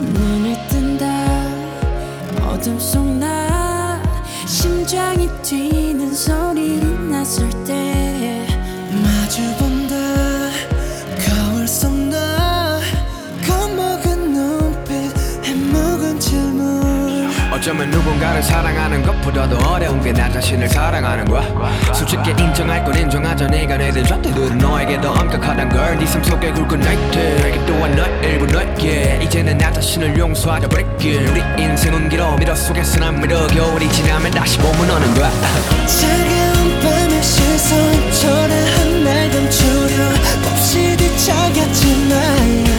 눈을 뜬다 어둠 속 나 심장이 뛰는 소리 났을 때 마주 본다 거울 속 나 겁먹은 눈빛 해묵은 질문 어쩌면 누군가를 사랑하는 것보다도 어려운 게 나 자신을 사랑하는 거야 솔직히 인정할 건 인정하자 네가 내든 잣대들은 너에게 더 엄격하단 걸 네 삶 속에 굵은 나이트 이제는 나 자신을 용서하자 break it 우리 인생은 길어 미러 속에서 난 미러 겨울이 지나면 다시 봄은 오는 거야 차가운 밤에 시선 초라한 날 감추려 없이 뒤척였지만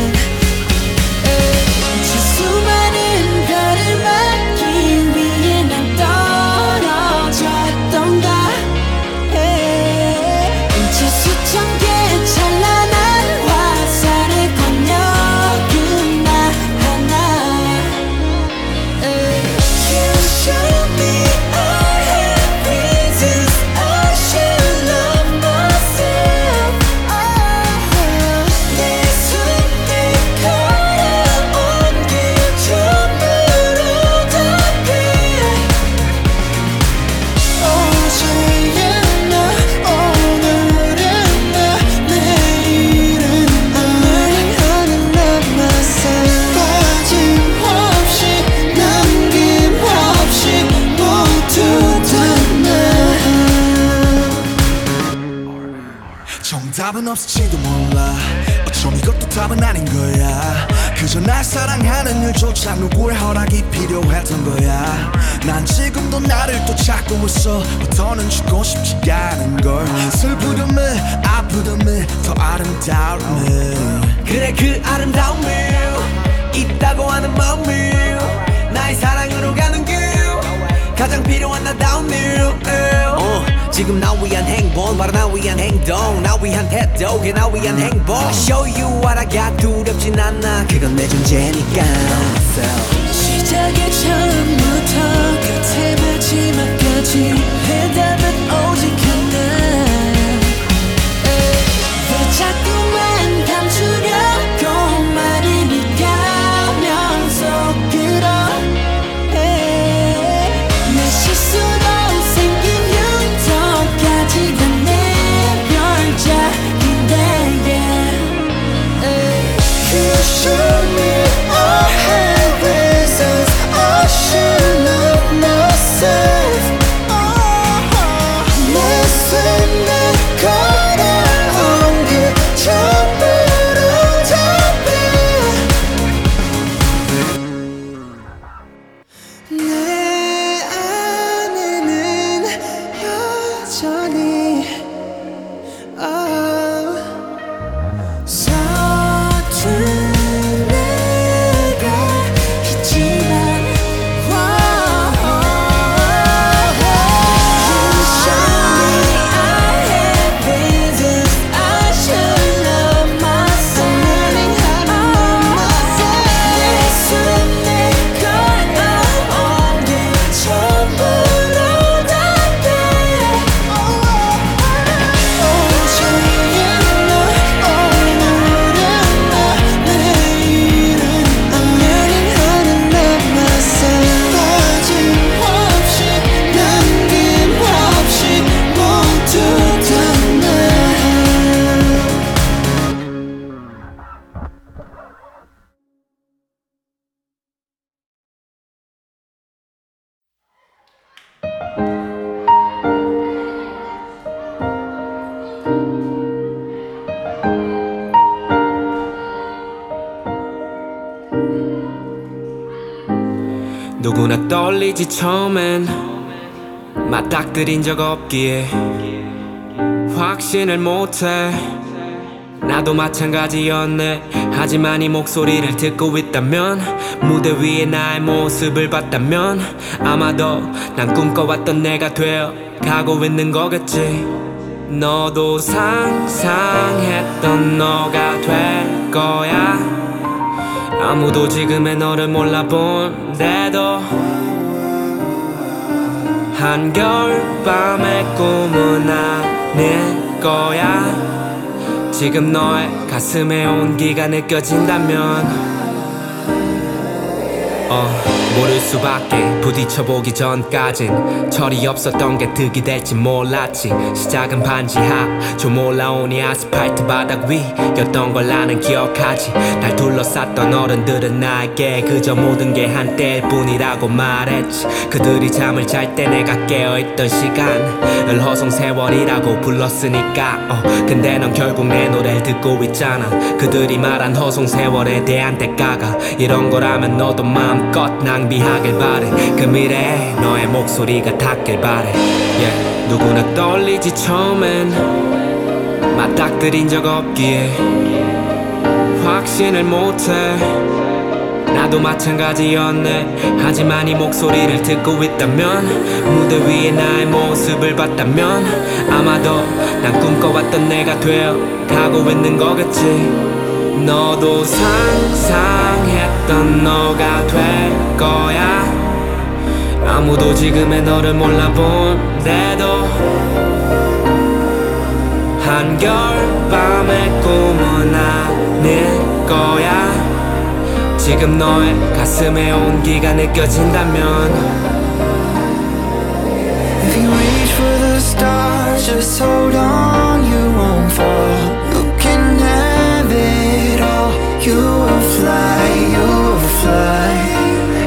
수많은 별을 막기 위해 난 떨어졌던가 이제 수천 개의 찬란한 답은 없을지도 몰라 어쩜 이것도 답은 아닌 거야 그저 날 사랑하는 일조차 누구의 허락이 필요했던 거야 난 지금도 나를 또 찾고 있어 더는 죽고 싶지가 않은 걸 슬프듬을 아프듬을 더 아름다움을 그래 그 아름다움을 있다고 하는 마음을 나의 사랑으로 가는 길 가장 필요한 나다운 일 지금 나 위한 행복 바로 나 위한 행동 나 위한 태도게 나 위한 행복 I show you what I got 두렵진 않아 그건 내 존재니까 시작의 처음부터 끝에 마지막까지 해답은 오직 하나 왜 자꾸만 감추려고 말이 미가면서 그래 내 실수로 누구나 떨리지 처음엔 맞닥뜨린 적 없기에 확신을 못해 나도 마찬가지였네 하지만 이 목소리를 듣고 있다면 무대 위에 나의 모습을 봤다면 아마도 난 꿈꿔왔던 내가 되어 가고 있는 거겠지 너도 상상했던 너가 될 거야 아무도 지금의 너를 몰라본데도 한겨울밤의 꿈은 아닐 거야 지금 너의 가슴에 온기가 느껴진다면 모를 수밖에. 부딪혀보기 전까진 철이 없었던 게 득이 될지 몰랐지. 시작은 반지하 좀 올라오니 아스팔트 바닥 위였던 걸 나는 기억하지. 날 둘러쌌던 어른들은 나에게 그저 모든 게 한때일 뿐이라고 말했지. 그들이 잠을 잘 때 내가 깨어있던 시간을 허송세월이라고 불렀으니까. 근데 넌 결국 내 노래를 듣고 있잖아. 그들이 말한 허송세월에 대한 대가가 이런 거라면 너도 마음껏 낭비하길 바래. 그 미래에 너의 목소리가 닿길 바래. yeah. 누구나 떨리지 처음엔. 맞닥뜨린 적 없기에 확신을 못해. 나도 마찬가지였네. 하지만 이 목소리를 듣고 있다면, 무대 위에 나의 모습을 봤다면, 아마도 난 꿈꿔왔던 내가 되어 가고 있는 거겠지. 너도 상상했던 너가 될 거야. 아무도 지금의 너를 몰라본데도 한결밤의 꿈은 아닐 거야. 지금 너의 가슴에 온기가 느껴진다면 If you reach for the stars, just hold on, you won't fall. You can have it all, you will fly, you will fly.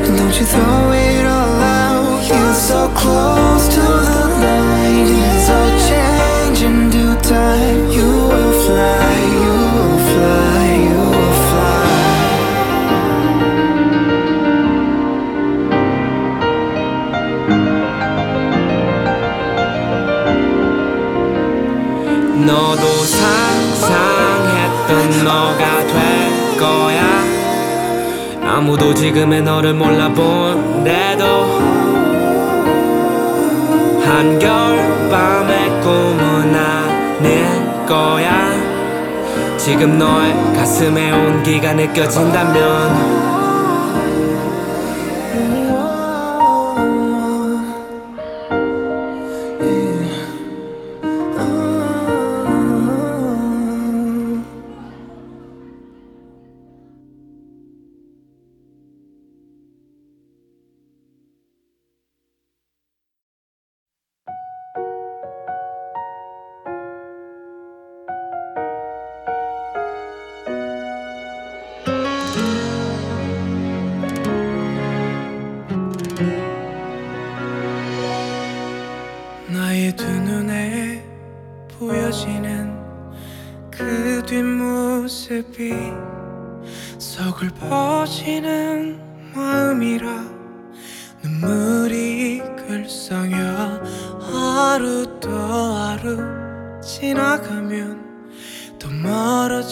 And don't you throw it all out, you're so close to the line. It's all change in due time, you will fly, you will fly, you will fly. 너도 상상했던 너가 될 거야. 아무도 지금의 너를 몰라본데도 한결밤의 꿈은 아닐 거야. 지금 너의 가슴에 온기가 느껴진다면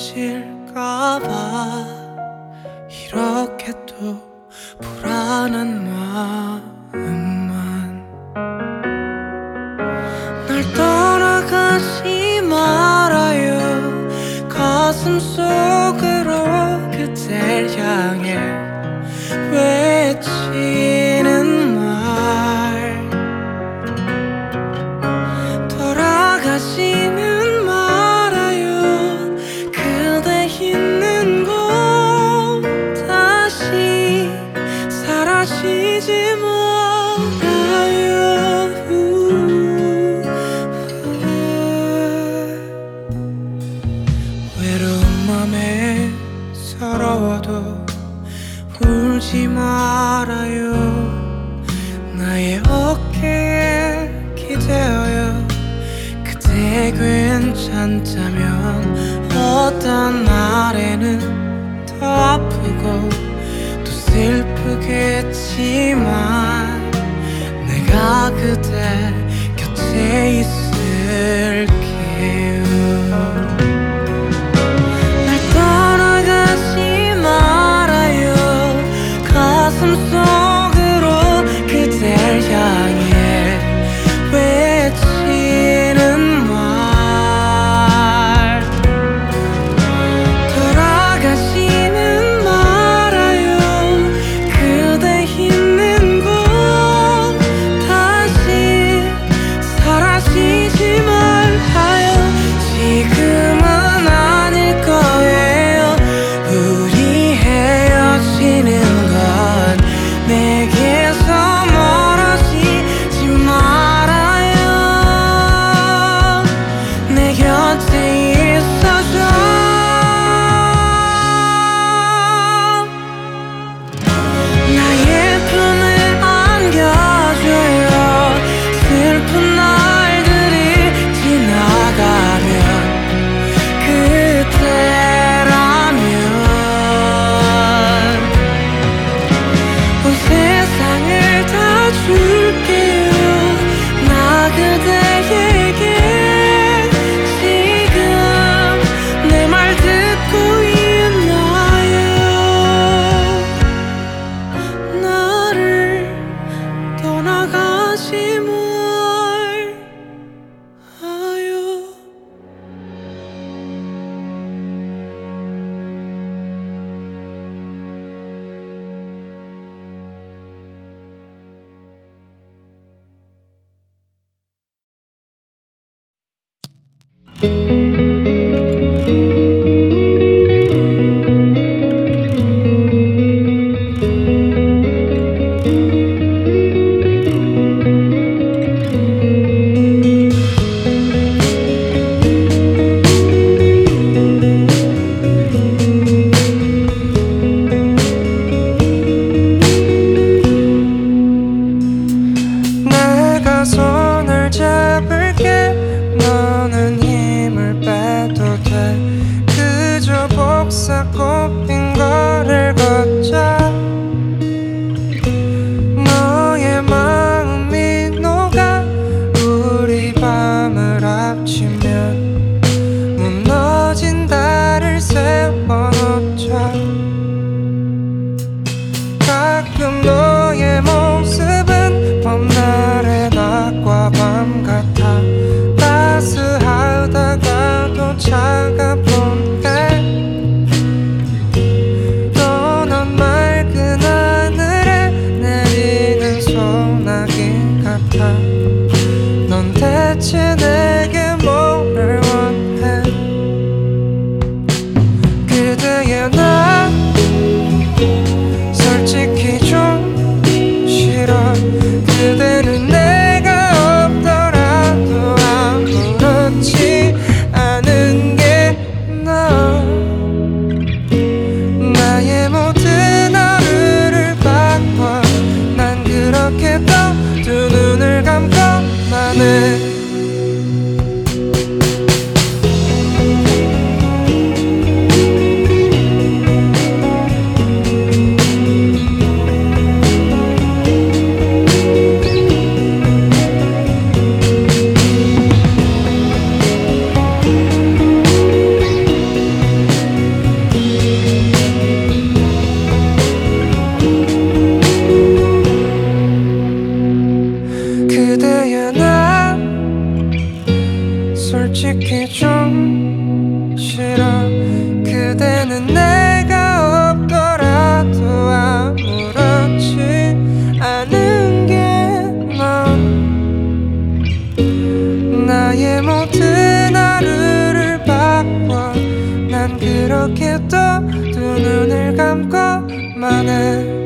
지금 넌 대체 내게 뭐를 원해? 그대의 난 솔직히 좀 싫어. 그대는 내가 없더라도 아무렇지 않은 게 나아. 나의 모든 하루를 바꿔. 난 그렇게 떠 두 눈을 감고만 해. 그대야 난 솔직히 좀 싫어. 그대는 내가 없더라도 아무렇지 않은 게 넌 나의 모든 하루를 바꿔. 난 그렇게 떠 두 눈을 감고만 해.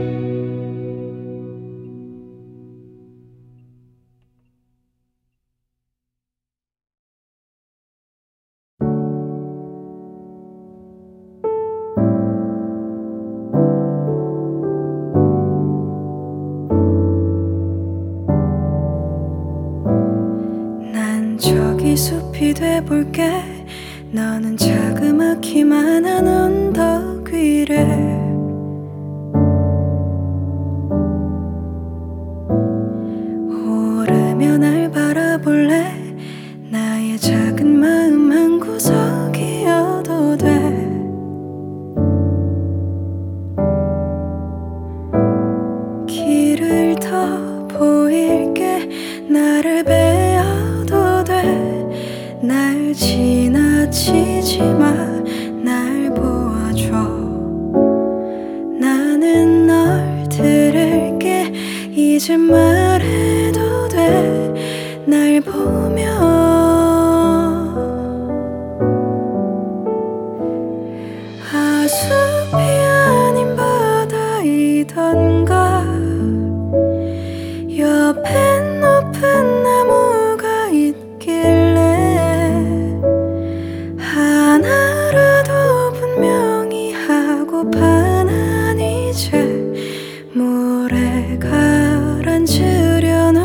저기 숲이 돼볼게. 너는 자그마키만한 언덕 위래. 오래면 날 바라볼래. 나의 작은 마음 한 구석이어도 돼. 길을 더 보일게. 나를 날 지나치지 마. 날 보아줘. 나는 널 들을게. 이제 말해도 돼. 날 보며 숲이 아닌 바다이던가. 옆엔 높은 나무가 있길. 가라앉으려나.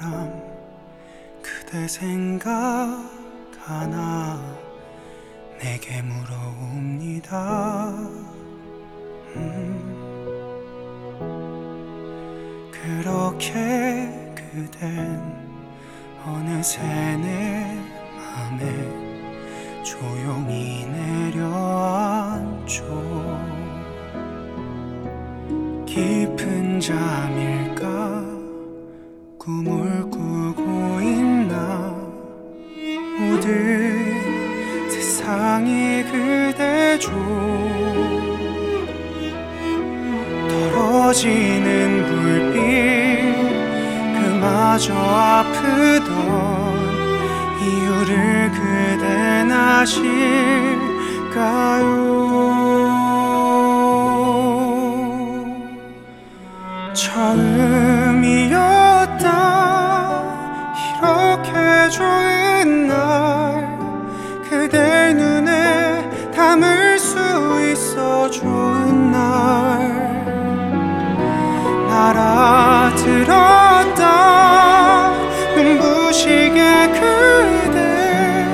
바람 그대 생각 하나 내게 물어옵니다. 그렇게 그댄 어느새 내 맘에 조용히 내려앉죠. 깊은 잠일까 꿈을 꾸고 있나. 모든 세상이 그대죠. 떨어지는 불빛 그마저 아프던 이유를 그댄 아실까요? 처음이었다. 이렇게 좋은 날 그대 눈에 담을 수 있어 좋은 날. 날아들었다 눈부시게 그대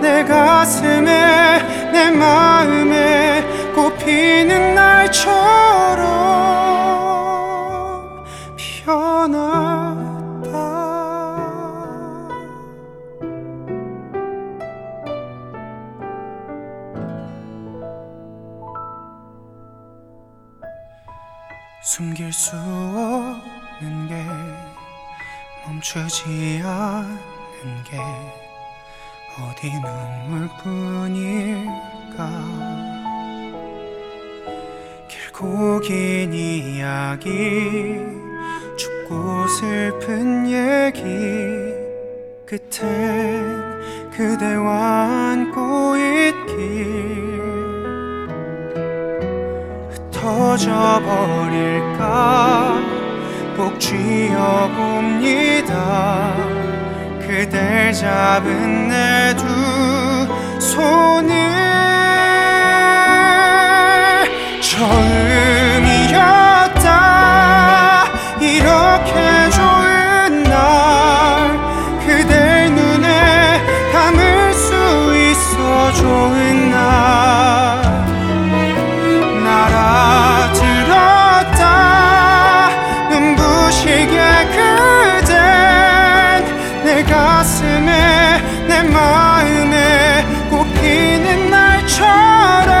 내 가슴에 내 마음에 꽃피는 날처럼 변했다. 숨길 수 없는 게 멈추지 않는 게 어디 눈물뿐일까. 길고 긴 이야기 춥고 슬픈 얘기 끝엔 그대와 안고 있길. 흩어져 버릴까 꼭 쥐어봅니다. 그댈 잡은 내 두 손을. 처음이었다. 이렇게 좋은 날 그댈 눈에 담을 수 있어 좋은 날. 날아들었다 눈부시게 그댄 내 가슴에 내 마음에 꽃피는 날처럼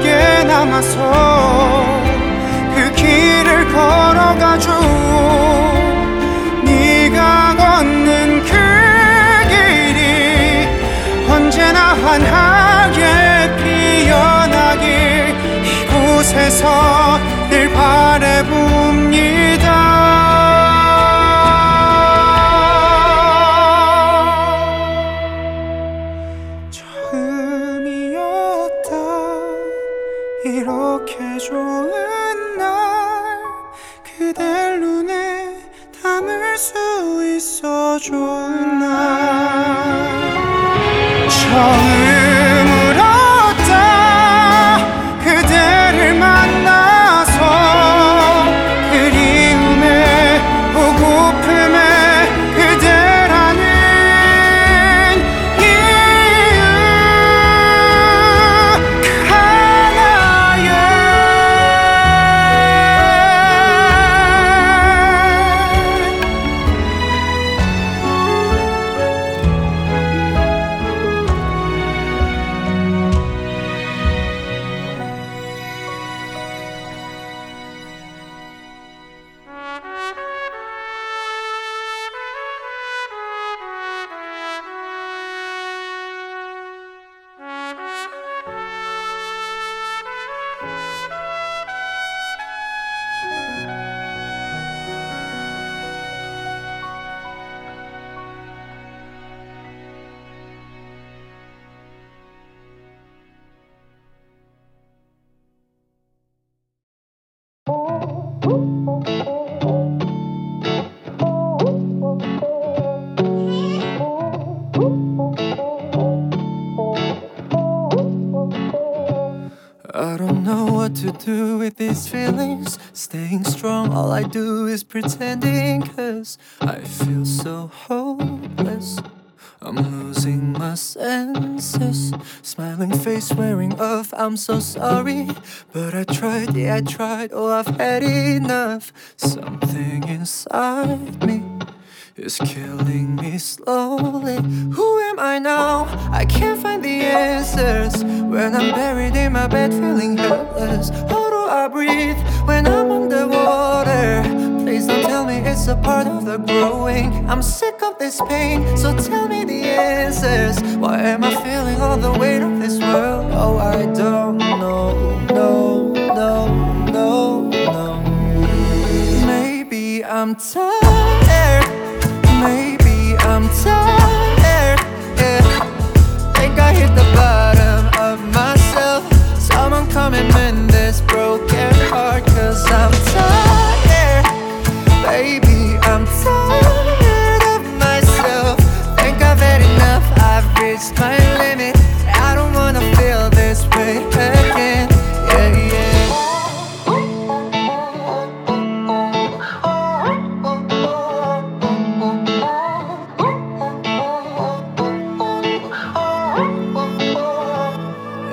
변했다. 그 길을 걸어가줘. 네가 걷는 그 길이 언제나 환하게 피어나길 이곳에서 늘 바라봅니다. 이렇게 좋은 날 그댈 눈에 담을 수 있어 좋은 날. 처음 울었다 그대를 만나서 그리움에 보고픔에 그대라는 이유 그 to do with these feelings? Staying strong, all I do is pretending, cause I feel so hopeless. I'm losing my senses. Smiling face wearing off, I'm so sorry. But I tried, yeah I tried, oh I've had enough. Something inside me is killing me slowly. Who am I now? I can't find the answers. When I'm buried in my bed feeling helpless. How do I breathe when I'm underwater? Please don't tell me it's a part of the growing. I'm sick of this pain, so tell me the answers. Why am I feeling all the weight of this world? Oh, I don't know, no, no, no, no. Maybe I'm tired. Maybe I'm tired, yeah. Think I hit the bottom of myself. Someone come and mend this broken heart, cause I'm tired. Baby, I'm tired of myself. Think I've had enough, I've reached my limit. I don't wanna feel this way again. Yeah, yeah.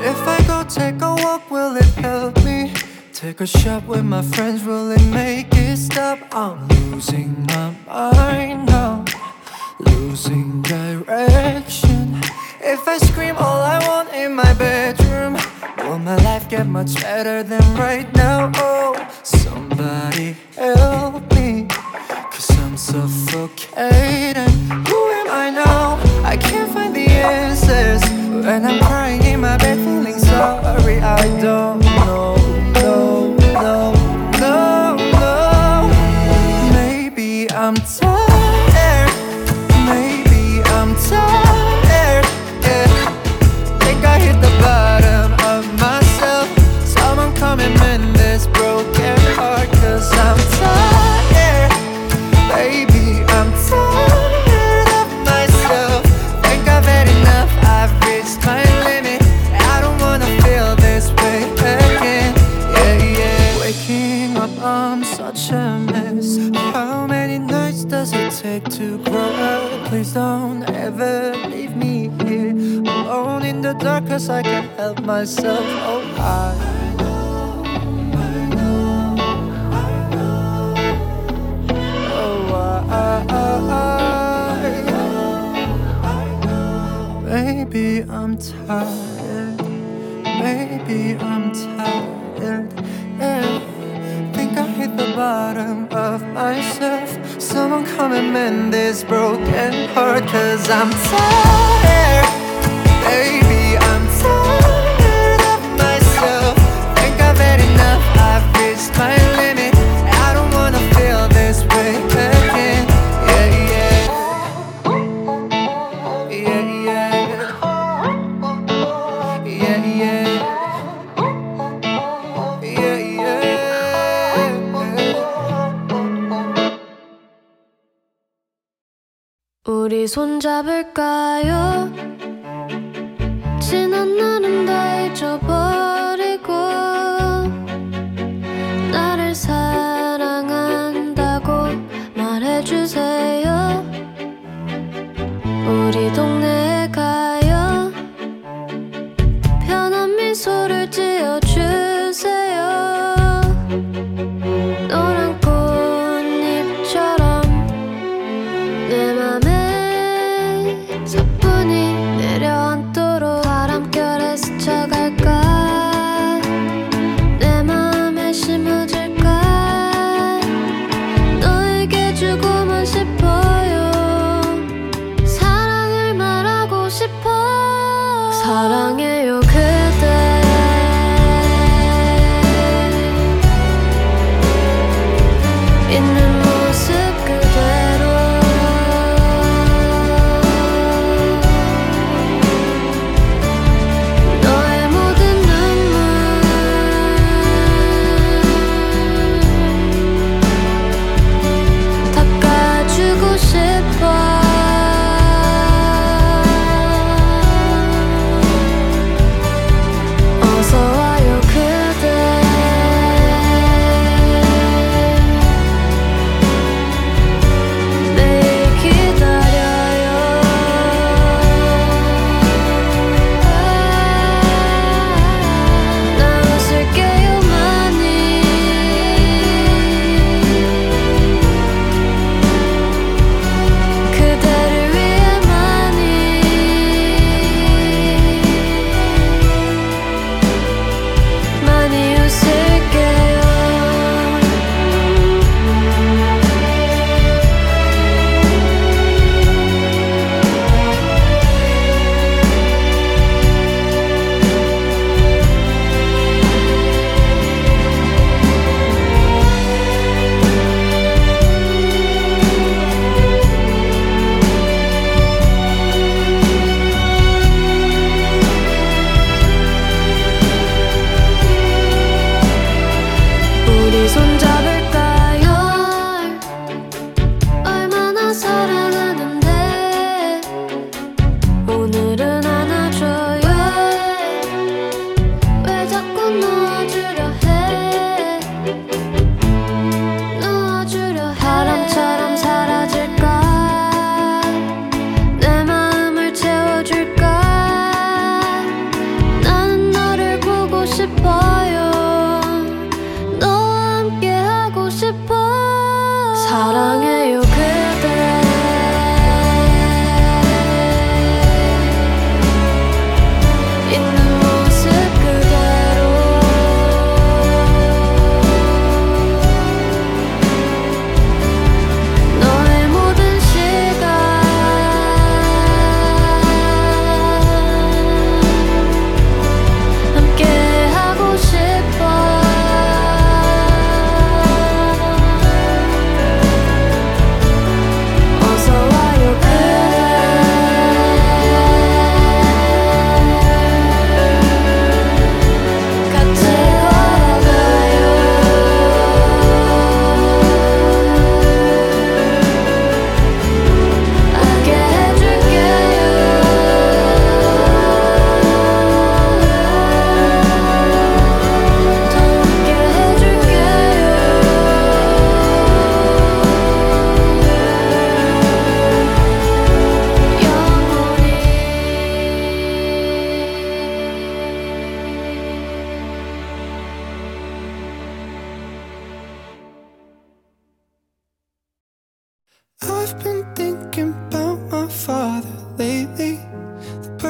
If I go take a walk, will it help me? Take a shot with my friends, will it make it stop? I'm losing my mind now, losing direction. If I scream all I want in my bedroom, will my life get much better than right now? Oh, somebody help me, cause I'm suffocating. Who am I now? I can't find the answers. When I'm crying in my bed feeling sorry, I don't know. I'm tired, maybe I'm tired, yeah. Think I hit the bottom of myself. Someone come and mend this broken heart, cause I'm tired, baby, I'm tired of myself. Think I've had enough, I've reached my limit. I don't wanna feel this way again, yeah, yeah. Waking up, I'm such a mess. How many nights does it take to grow up? Please don't ever leave me here alone in the dark, cause I can't help myself. Oh, I know. Maybe I'm tired. Maybe I'm tired, yeah. Hit the bottom of myself. Someone come and mend this broken heart, cause I'm tired, baby, I'm tired of myself. Think I've had enough, I've reached my limit. I don't wanna feel this way again. Yeah, yeah. Yeah, yeah. Yeah, yeah. 우리 손잡을까요? 지난 날은 다 잊어버리고 나를 사랑한다고 말해주세요. 우리 동네에 가요. 편한 미소를 지어주세요. 노란 꽃잎처럼 내 맘에 서뿐히 내려앉도록 바람결에 스쳐갈까? 내 마음에 심어질까? 너에게 주고만 싶어요. 사랑을 말하고 싶어. 사랑해요 그대. 있는 모습 싶어.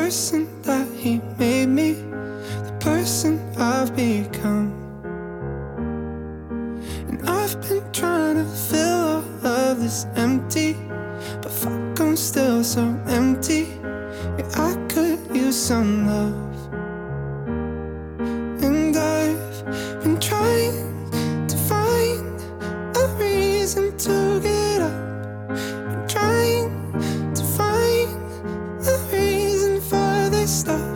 person that he made me, the person I've become. And I've been trying to fill all of this empty, but fuck, I'm still so empty. Yeah, I could use some love. And I've been trying to find a reason to get up, and trying to find a reason for this stuff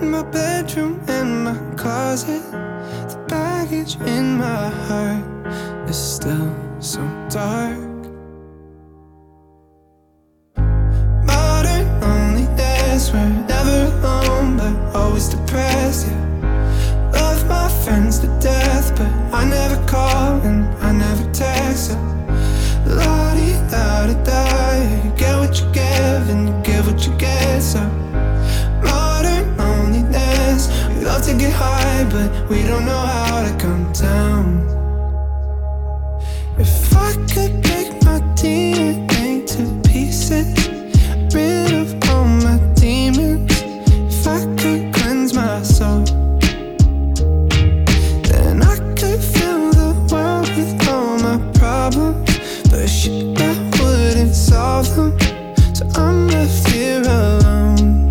in my bedroom and my closet. The baggage in my heart is still so dark. We're never alone, but always depressed, yeah. Love my friends to death, but I never call and I never text, yeah. La-di-da-da-da, yeah. You get what you give and you give what you get, so modern loneliness. We love to get high, but we don't know how to come down. If I could break my DNA to pieces, rid of all my demons. If I could cleanse my soul, then I could fill the world with all my problems. But shit, I wouldn't solve them, so I'm left here alone.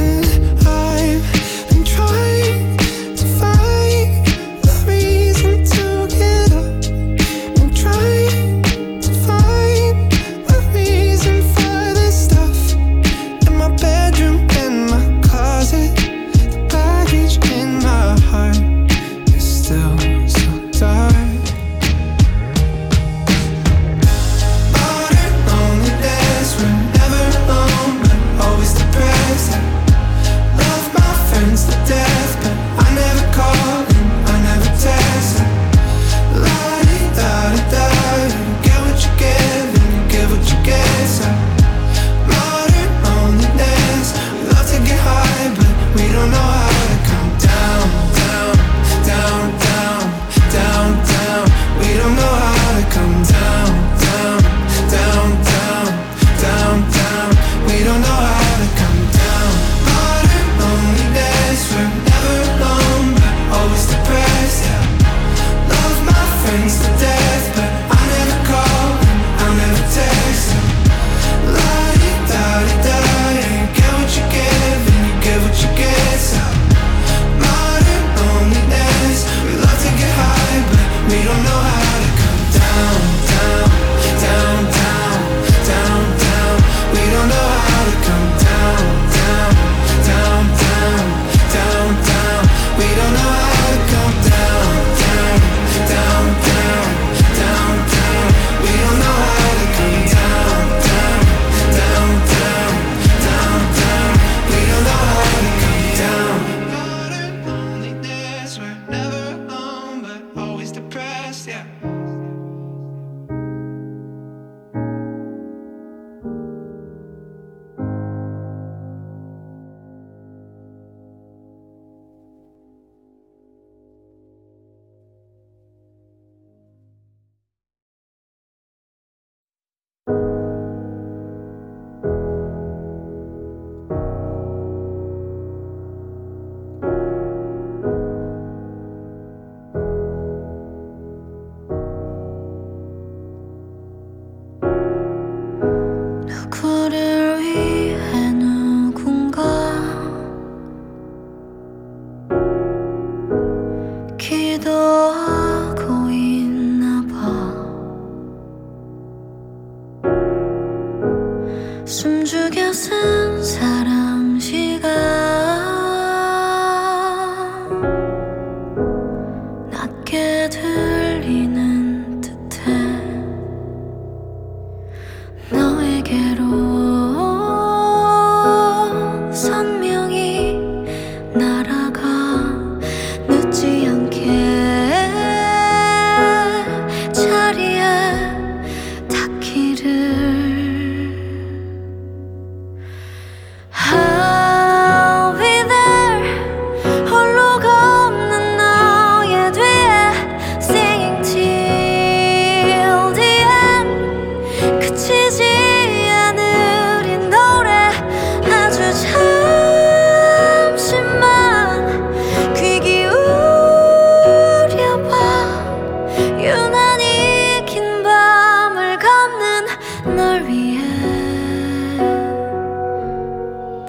And I've been trying to find the reason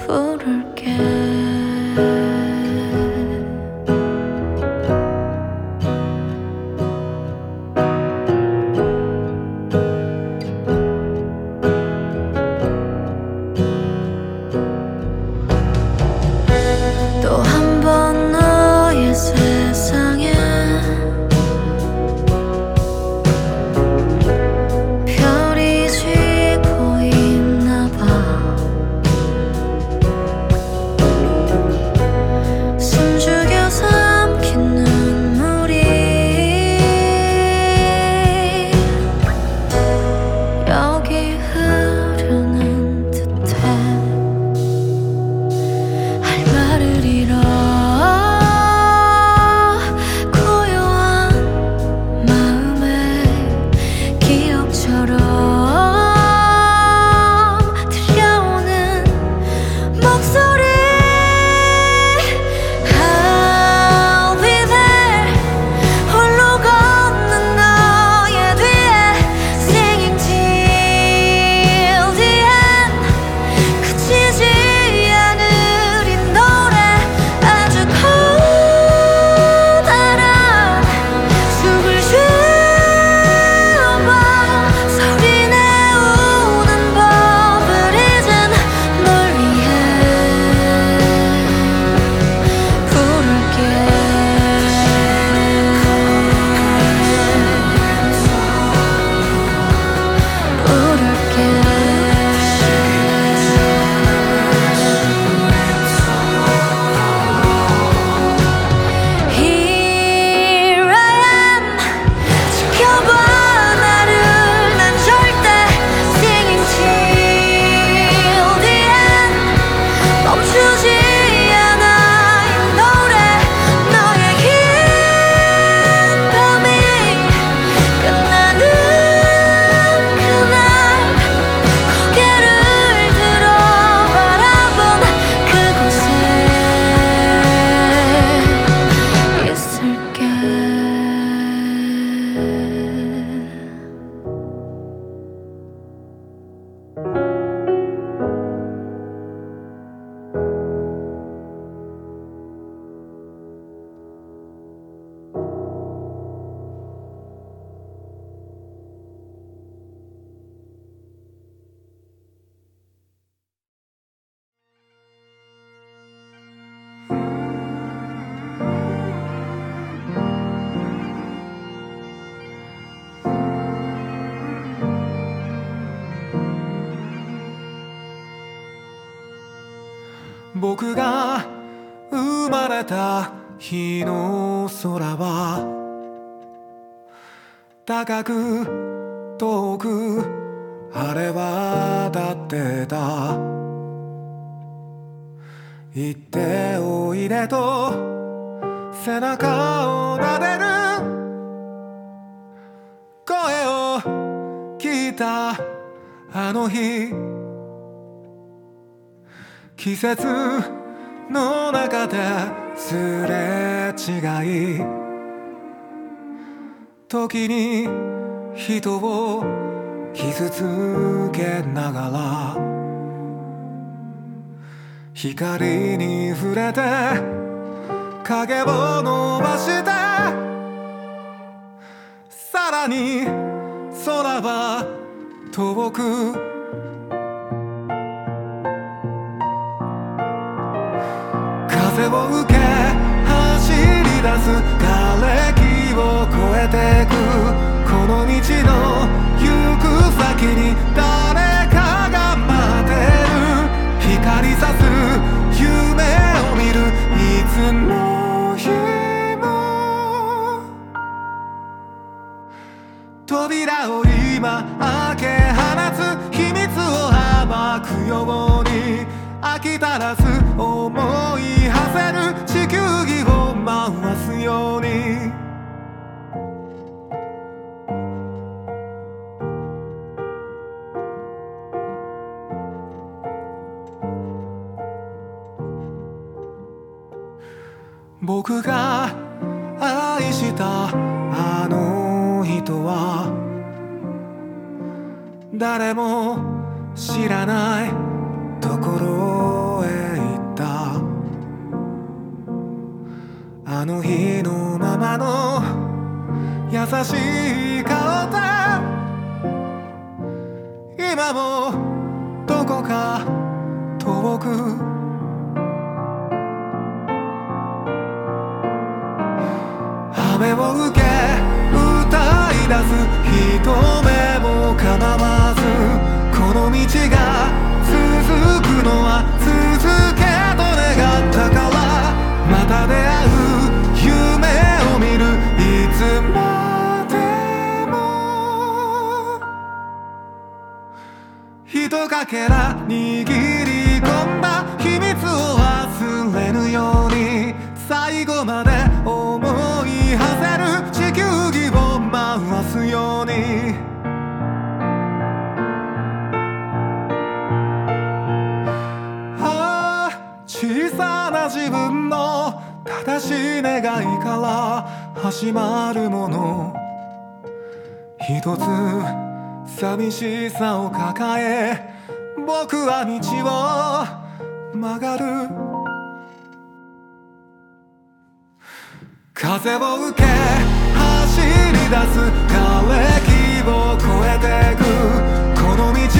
부를게. 또 한 번 너의 세상에 별이 지고 있나 봐. 숨죽여 삼킨 눈물이 여기 흐르는 듯해.僕が生まれた日の空は高く遠く晴れ渡ってた。行っておいでと背中を撫でる声を聞いたあの日、季節の中ですれ違い、時に人を傷つけながら光に触れて影を伸ばしてさらに空は遠く風を受け走り出す枯れ木を越えてくこの道の行く先に誰かが待てる。光さす夢を見るいつの日も扉を今開け放つ秘密を暴くように飽き足らず思い地球儀を回すように僕が愛したあの人は誰も知らないところへの日のままの優しい顔だ。今もどこか遠く雨を受け歌い出す一目もかなわずこの道が続くのは続けと願ったからまた出会う夢を見るいつまでもひとかけら握り込んだ秘密を忘れぬように最後まで思い馳せる地球儀を回すように小さな自分の正しい願いから始まるもの一つ寂しさを抱え僕は道を曲がる風を受け走り出す枯れ木を越えてくこの道